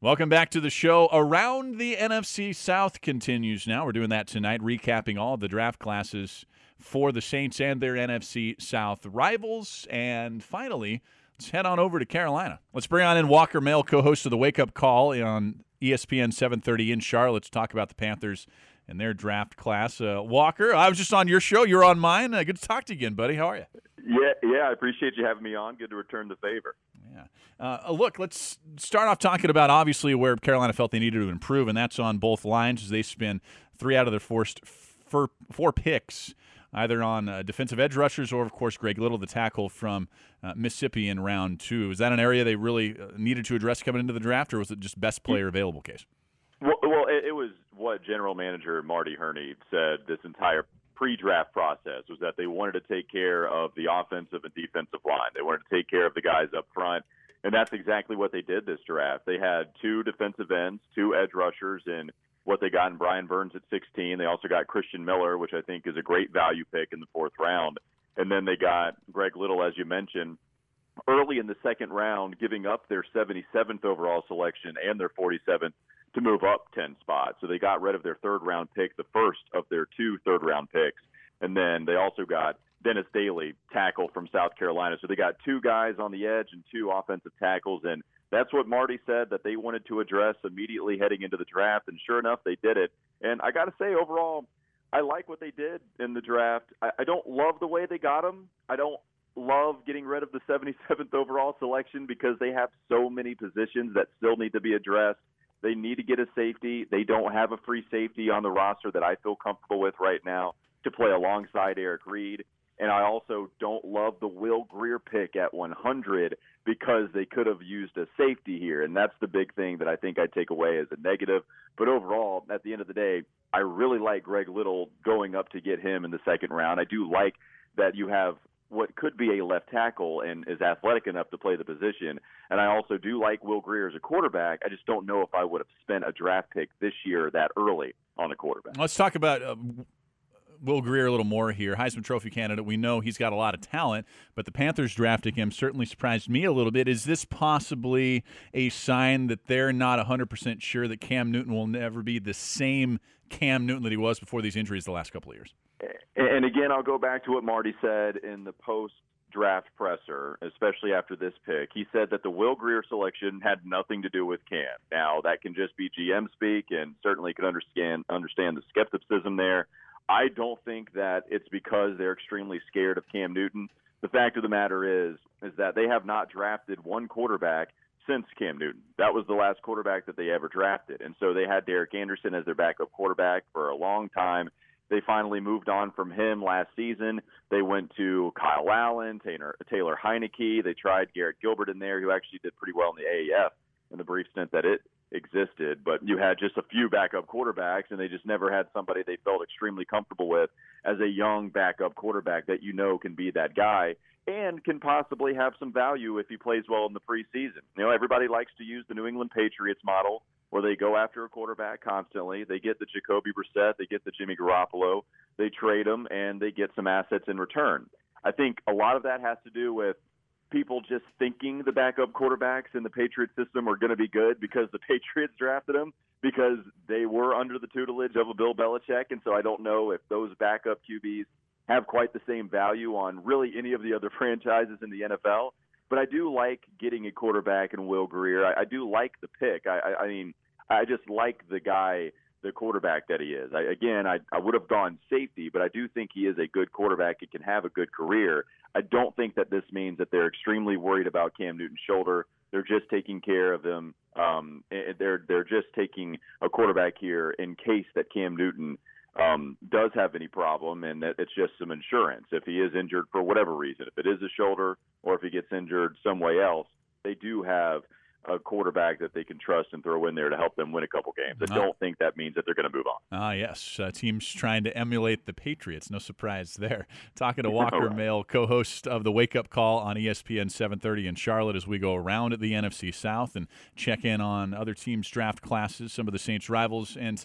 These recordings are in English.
Welcome back to the show. Around the NFC South continues now. We're doing that tonight, recapping all the draft classes for the Saints and their NFC South rivals. And finally, let's head on over to Carolina. Let's bring on in Walker Mehl, co-host of the Wake Up Call on ESPN 730 in Charlotte to talk about the Panthers and their draft class. Walker, I was just on your show. You're on mine. Good to talk to you again, buddy. How are you? Yeah, I appreciate you having me on. Good to return the favor. Yeah. Look, let's start off talking about, obviously, where Carolina felt they needed to improve, and that's on both lines as they spin 3 out of their four picks, either on defensive edge rushers or, of course, Greg Little, the tackle from Mississippi in round 2. Is that an area they really needed to address coming into the draft, or was it just best player available case? Well, it was what general manager Marty Herney said this entire pre-draft process was that they wanted to take care of the offensive and defensive line. They wanted to take care of the guys up front, and that's exactly what they did this draft. They had 2 defensive ends, 2 edge rushers, and what they got in Brian Burns at 16. They also got Christian Miller, which I think is a great value pick in the 4th round. And then they got Greg Little, as you mentioned, early in the 2nd round, giving up their 77th overall selection and their 47th to move up 10 spots. So they got rid of their 3rd-round pick, the first of their 2 3rd-round picks. And then they also got Dennis Daly, tackle from South Carolina. So they got 2 guys on the edge and 2 offensive tackles. And that's what Marty said that they wanted to address immediately heading into the draft. And sure enough, they did it. And I got to say, overall, I like what they did in the draft. I don't love the way they got them. I don't love getting rid of the 77th overall selection because they have so many positions that still need to be addressed. They need to get a safety. They don't have a free safety on the roster that I feel comfortable with right now to play alongside Eric Reed. And I also don't love the Will Grier pick at 100 because they could have used a safety here. And that's the big thing that I think I take away as a negative. But overall, at the end of the day, I really like Greg Little going up to get him in the 2nd round. I do like that you have what could be a left tackle and is athletic enough to play the position. And I also do like Will Grier as a quarterback. I just don't know if I would have spent a draft pick this year that early on a quarterback. Let's talk about Will Grier a little more here. Heisman Trophy candidate. We know he's got a lot of talent, but the Panthers drafting him certainly surprised me a little bit. Is this possibly a sign that they're not 100% sure that Cam Newton will never be the same Cam Newton that he was before these injuries the last couple of years? And again, I'll go back to what Marty said in the post-draft presser, especially after this pick. He said that the Will Grier selection had nothing to do with Cam. Now, that can just be GM speak and certainly can understand the skepticism there. I don't think that it's because they're extremely scared of Cam Newton. The fact of the matter is that they have not drafted one quarterback since Cam Newton. That was the last quarterback that they ever drafted. And so they had Derek Anderson as their backup quarterback for a long time. They finally moved on from him last season. They went to Kyle Allen, Taylor Heineke. They tried Garrett Gilbert in there, who actually did pretty well in the AAF in the brief stint that it existed. But you had just a few backup quarterbacks, and they just never had somebody they felt extremely comfortable with as a young backup quarterback that you know can be that guy and can possibly have some value if he plays well in the preseason. You know, everybody likes to use the New England Patriots model, where they go after a quarterback constantly. They get the Jacoby Brissett. They get the Jimmy Garoppolo. They trade them, and they get some assets in return. I think a lot of that has to do with people just thinking the backup quarterbacks in the Patriots system are going to be good because the Patriots drafted them, because they were under the tutelage of a Bill Belichick. And so I don't know if those backup QBs have quite the same value on really any of the other franchises in the NFL. But I do like getting a quarterback in Will Grier. I do like the pick. I mean, I just like the guy, the quarterback that he is. I would have gone safety, but I do think he is a good quarterback. He can have a good career. I don't think that this means that they're extremely worried about Cam Newton's shoulder. They're just taking care of him. They're just taking a quarterback here in case that Cam Newton does have any problem, and that it's just some insurance. If he is injured for whatever reason, if it is a shoulder or if he gets injured some way else, they do have a quarterback that they can trust and throw in there to help them win a couple games. I don't think that means that they're going to move on. Yes. Teams trying to emulate the Patriots. No surprise there. Talking to Walker Mehl, co-host of the Wake Up Call on ESPN 730 in Charlotte, as we go around at the NFC South and check in on other teams' draft classes, some of the Saints' rivals. And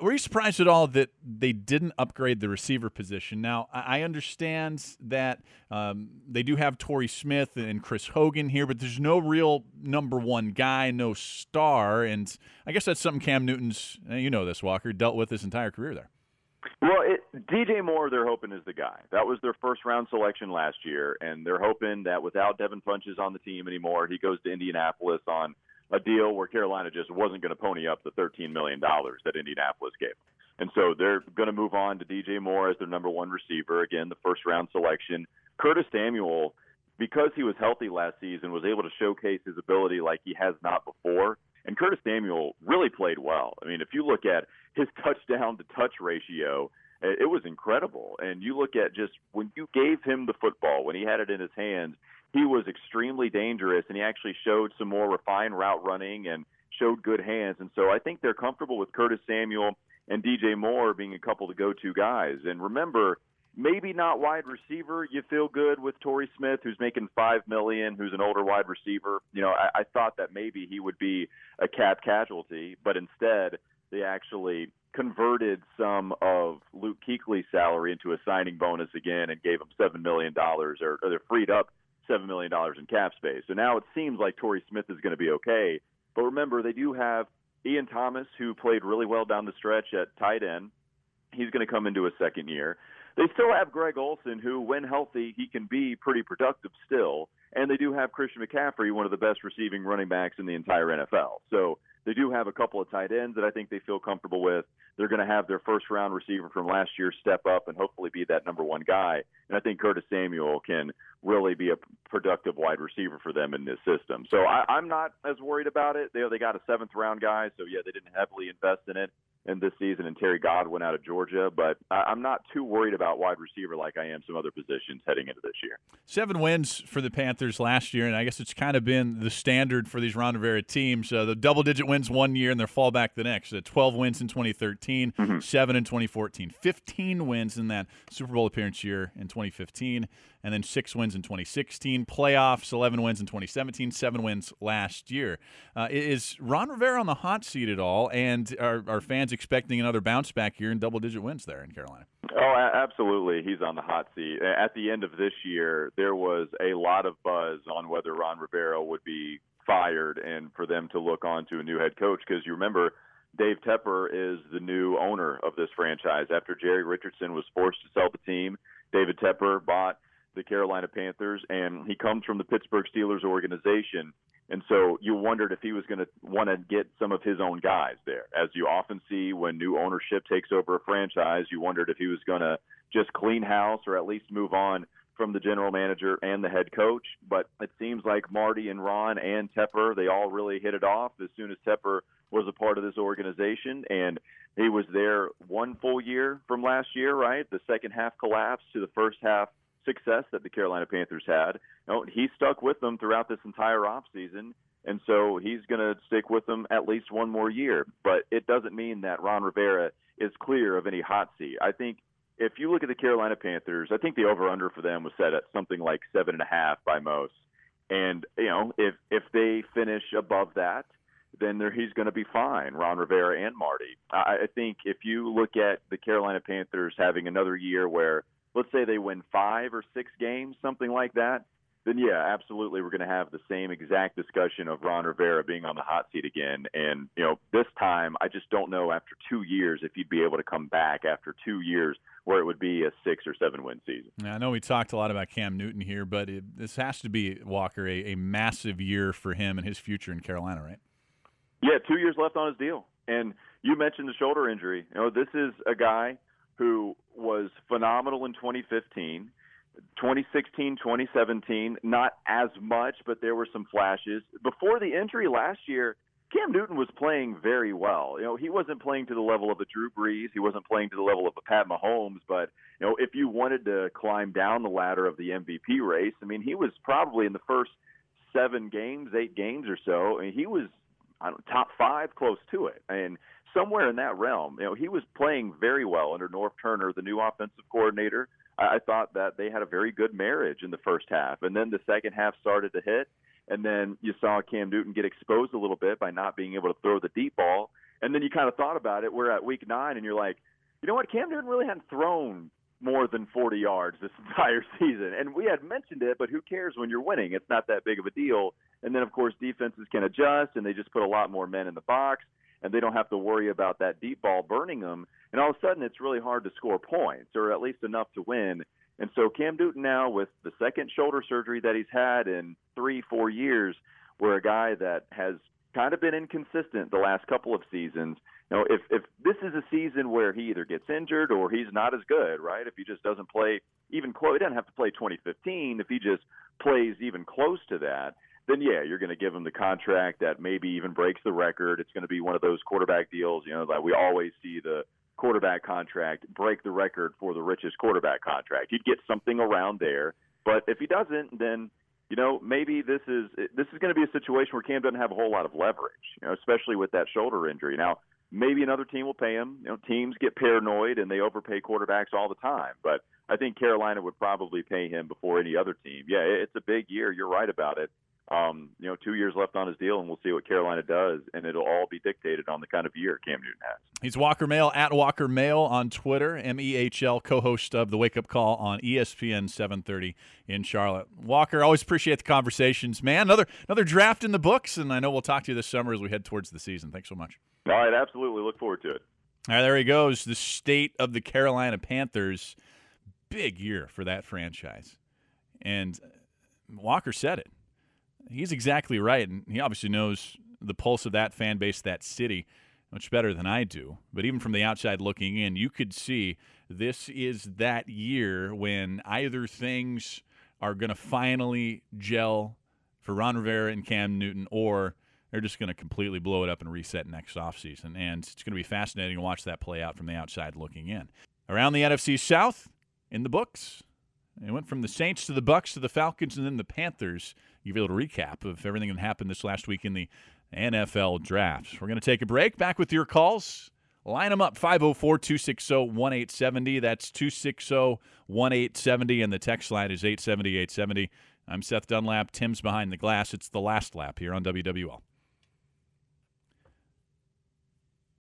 were you surprised at all that they didn't upgrade the receiver position? Now, I understand that they do have Torrey Smith and Chris Hogan here, but there's no real number one guy, no star. And I guess that's something Cam Newton's, you know this, Walker, dealt with his entire career there. Well, DJ Moore, they're hoping, is the guy. That was their first-round selection last year, and they're hoping that without Devin Funchess on the team anymore, he goes to Indianapolis on a deal where Carolina just wasn't going to pony up the $13 million that Indianapolis gave. And so they're going to move on to DJ Moore as their number one receiver. Again, the first-round selection. Curtis Samuel, because he was healthy last season, was able to showcase his ability like he has not before. And Curtis Samuel really played well. I mean, if you look at his touchdown-to-touch ratio, it was incredible. And you look at just when you gave him the football, when he had it in his hands, he was extremely dangerous, and he actually showed some more refined route running and showed good hands. And so I think they're comfortable with Curtis Samuel and DJ Moore being a couple of go-to guys. And remember, maybe not wide receiver. You feel good with Torrey Smith, who's making $5 million, who's an older wide receiver. You know, I thought that maybe he would be a cap casualty, but instead they actually converted some of Luke Kuechly's salary into a signing bonus again and gave him $7 million, or they freed up $7 million in cap space. So now it seems like Torrey Smith is going to be okay. But remember, they do have Ian Thomas, who played really well down the stretch at tight end. He's going to come into his second year. They still have Greg Olsen, who, when healthy, he can be pretty productive still. And they do have Christian McCaffrey, one of the best receiving running backs in the entire NFL. So they do have a couple of tight ends that I think they feel comfortable with. They're going to have their first-round receiver from last year step up and hopefully be that number one guy. And I think Curtis Samuel can really be a productive wide receiver for them in this system. So I'm not as worried about it. They got a seventh-round guy, so, yeah, they didn't heavily invest in it in this season, and Terry Godwin out of Georgia, but I'm not too worried about wide receiver like I am some other positions heading into this year. 7 wins for the Panthers last year, and I guess it's kind of been the standard for these Ron Rivera teams. The double-digit wins one year and their fallback the next. 12 wins in 2013, 7 in 2014, 15 wins in that Super Bowl appearance year in 2015, and then 6 wins in 2016, playoffs, 11 wins in 2017, 7 wins last year. Is Ron Rivera on the hot seat at all, and are fans expecting another bounce back here and double-digit wins there in Carolina? Oh, absolutely. He's on the hot seat. At the end of this year, there was a lot of buzz on whether Ron Rivera would be fired and for them to look on to a new head coach, because you remember Dave Tepper is the new owner of this franchise. After Jerry Richardson was forced to sell the team, David Tepper bought the Carolina Panthers, and he comes from the Pittsburgh Steelers organization. And so you wondered if he was going to want to get some of his own guys there. As you often see when new ownership takes over a franchise, you wondered if he was going to just clean house or at least move on from the general manager and the head coach. But it seems like Marty and Ron and Tepper, they all really hit it off as soon as Tepper was a part of this organization. And he was there one full year from last year, right? The second half collapse to the first half success that the Carolina Panthers had. He stuck with them throughout this entire offseason, and so he's going to stick with them at least one more year. But it doesn't mean that Ron Rivera is clear of any hot seat. I think if you look at the Carolina Panthers, I think the over-under for them was set at something like 7.5 by most. And, you know, if they finish above that, then he's going to be fine, Ron Rivera and Marty. I think if you look at the Carolina Panthers having another year where let's say they win 5 or 6 games, something like that, then, yeah, absolutely we're going to have the same exact discussion of Ron Rivera being on the hot seat again. And, you know, this time I just don't know after 2 years if he'd be able to come back after 2 years where it would be a 6 or 7 win season. Now, I know we talked a lot about Cam Newton here, but this has to be, Walker, a massive year for him and his future in Carolina, right? Yeah, 2 years left on his deal. And you mentioned the shoulder injury. You know, this is a guy who was phenomenal in 2015, 2016, 2017, not as much, but there were some flashes. Before the injury last year, Cam Newton was playing very well. You know, he wasn't playing to the level of a Drew Brees. He wasn't playing to the level of a Pat Mahomes. But, you know, if you wanted to climb down the ladder of the MVP race, I mean, he was probably in the first 8 games or so, and he was top five, close to it. And somewhere in that realm, you know, he was playing very well under North Turner, the new offensive coordinator. I thought that they had a very good marriage in the first half, and then the second half started to hit, and then you saw Cam Newton get exposed a little bit by not being able to throw the deep ball, and then you kind of thought about it. We're at week 9, and you're like, you know what, Cam Newton really hadn't thrown more than 40 yards this entire season, and we had mentioned it, but who cares when you're winning? It's not that big of a deal. And then, of course, defenses can adjust, and they just put a lot more men in the box, and they don't have to worry about that deep ball burning them. And all of a sudden, it's really hard to score points, or at least enough to win. And so Cam Newton now, with the second shoulder surgery that he's had in 3-4 years, where a guy that has kind of been inconsistent the last couple of seasons, you know, if this is a season where he either gets injured or he's not as good, right, if he just doesn't play even close, he doesn't have to play 2015, if he just plays even close to that, then, yeah, you're going to give him the contract that maybe even breaks the record. It's going to be one of those quarterback deals, you know, like we always see the quarterback contract break the record for the richest quarterback contract. He'd get something around there. But if he doesn't, then, you know, maybe this is going to be a situation where Cam doesn't have a whole lot of leverage, you know, especially with that shoulder injury. Now, maybe another team will pay him. You know, teams get paranoid, and they overpay quarterbacks all the time. But I think Carolina would probably pay him before any other team. Yeah, it's a big year. You're right about it. You know, 2 years left on his deal, and we'll see what Carolina does, and it'll all be dictated on the kind of year Cam Newton has. He's Walker Mehl, at Walker Mehl on Twitter, M-E-H-L, co-host of The Wake Up Call on ESPN 730 in Charlotte. Walker, always appreciate the conversations, man. Another draft in the books, and I know we'll talk to you this summer as we head towards the season. Thanks so much. All right, absolutely. Look forward to it. All right, there he goes, the state of the Carolina Panthers. Big year for that franchise. And Walker said it. He's exactly right, and he obviously knows the pulse of that fan base, that city, much better than I do. But even from the outside looking in, you could see this is that year when either things are going to finally gel for Ron Rivera and Cam Newton, or they're just going to completely blow it up and reset next offseason. And it's going to be fascinating to watch that play out from the outside looking in. Around the NFC South, in the books, it went from the Saints to the Bucks to the Falcons and then the Panthers. Give you a little recap of everything that happened this last week in the NFL drafts. We're going to take a break. Back with your calls. Line them up, 504-260-1870. That's 260-1870, and the text line is 870-870. I'm Seth Dunlap. Tim's behind the glass. It's the last lap here on WWL.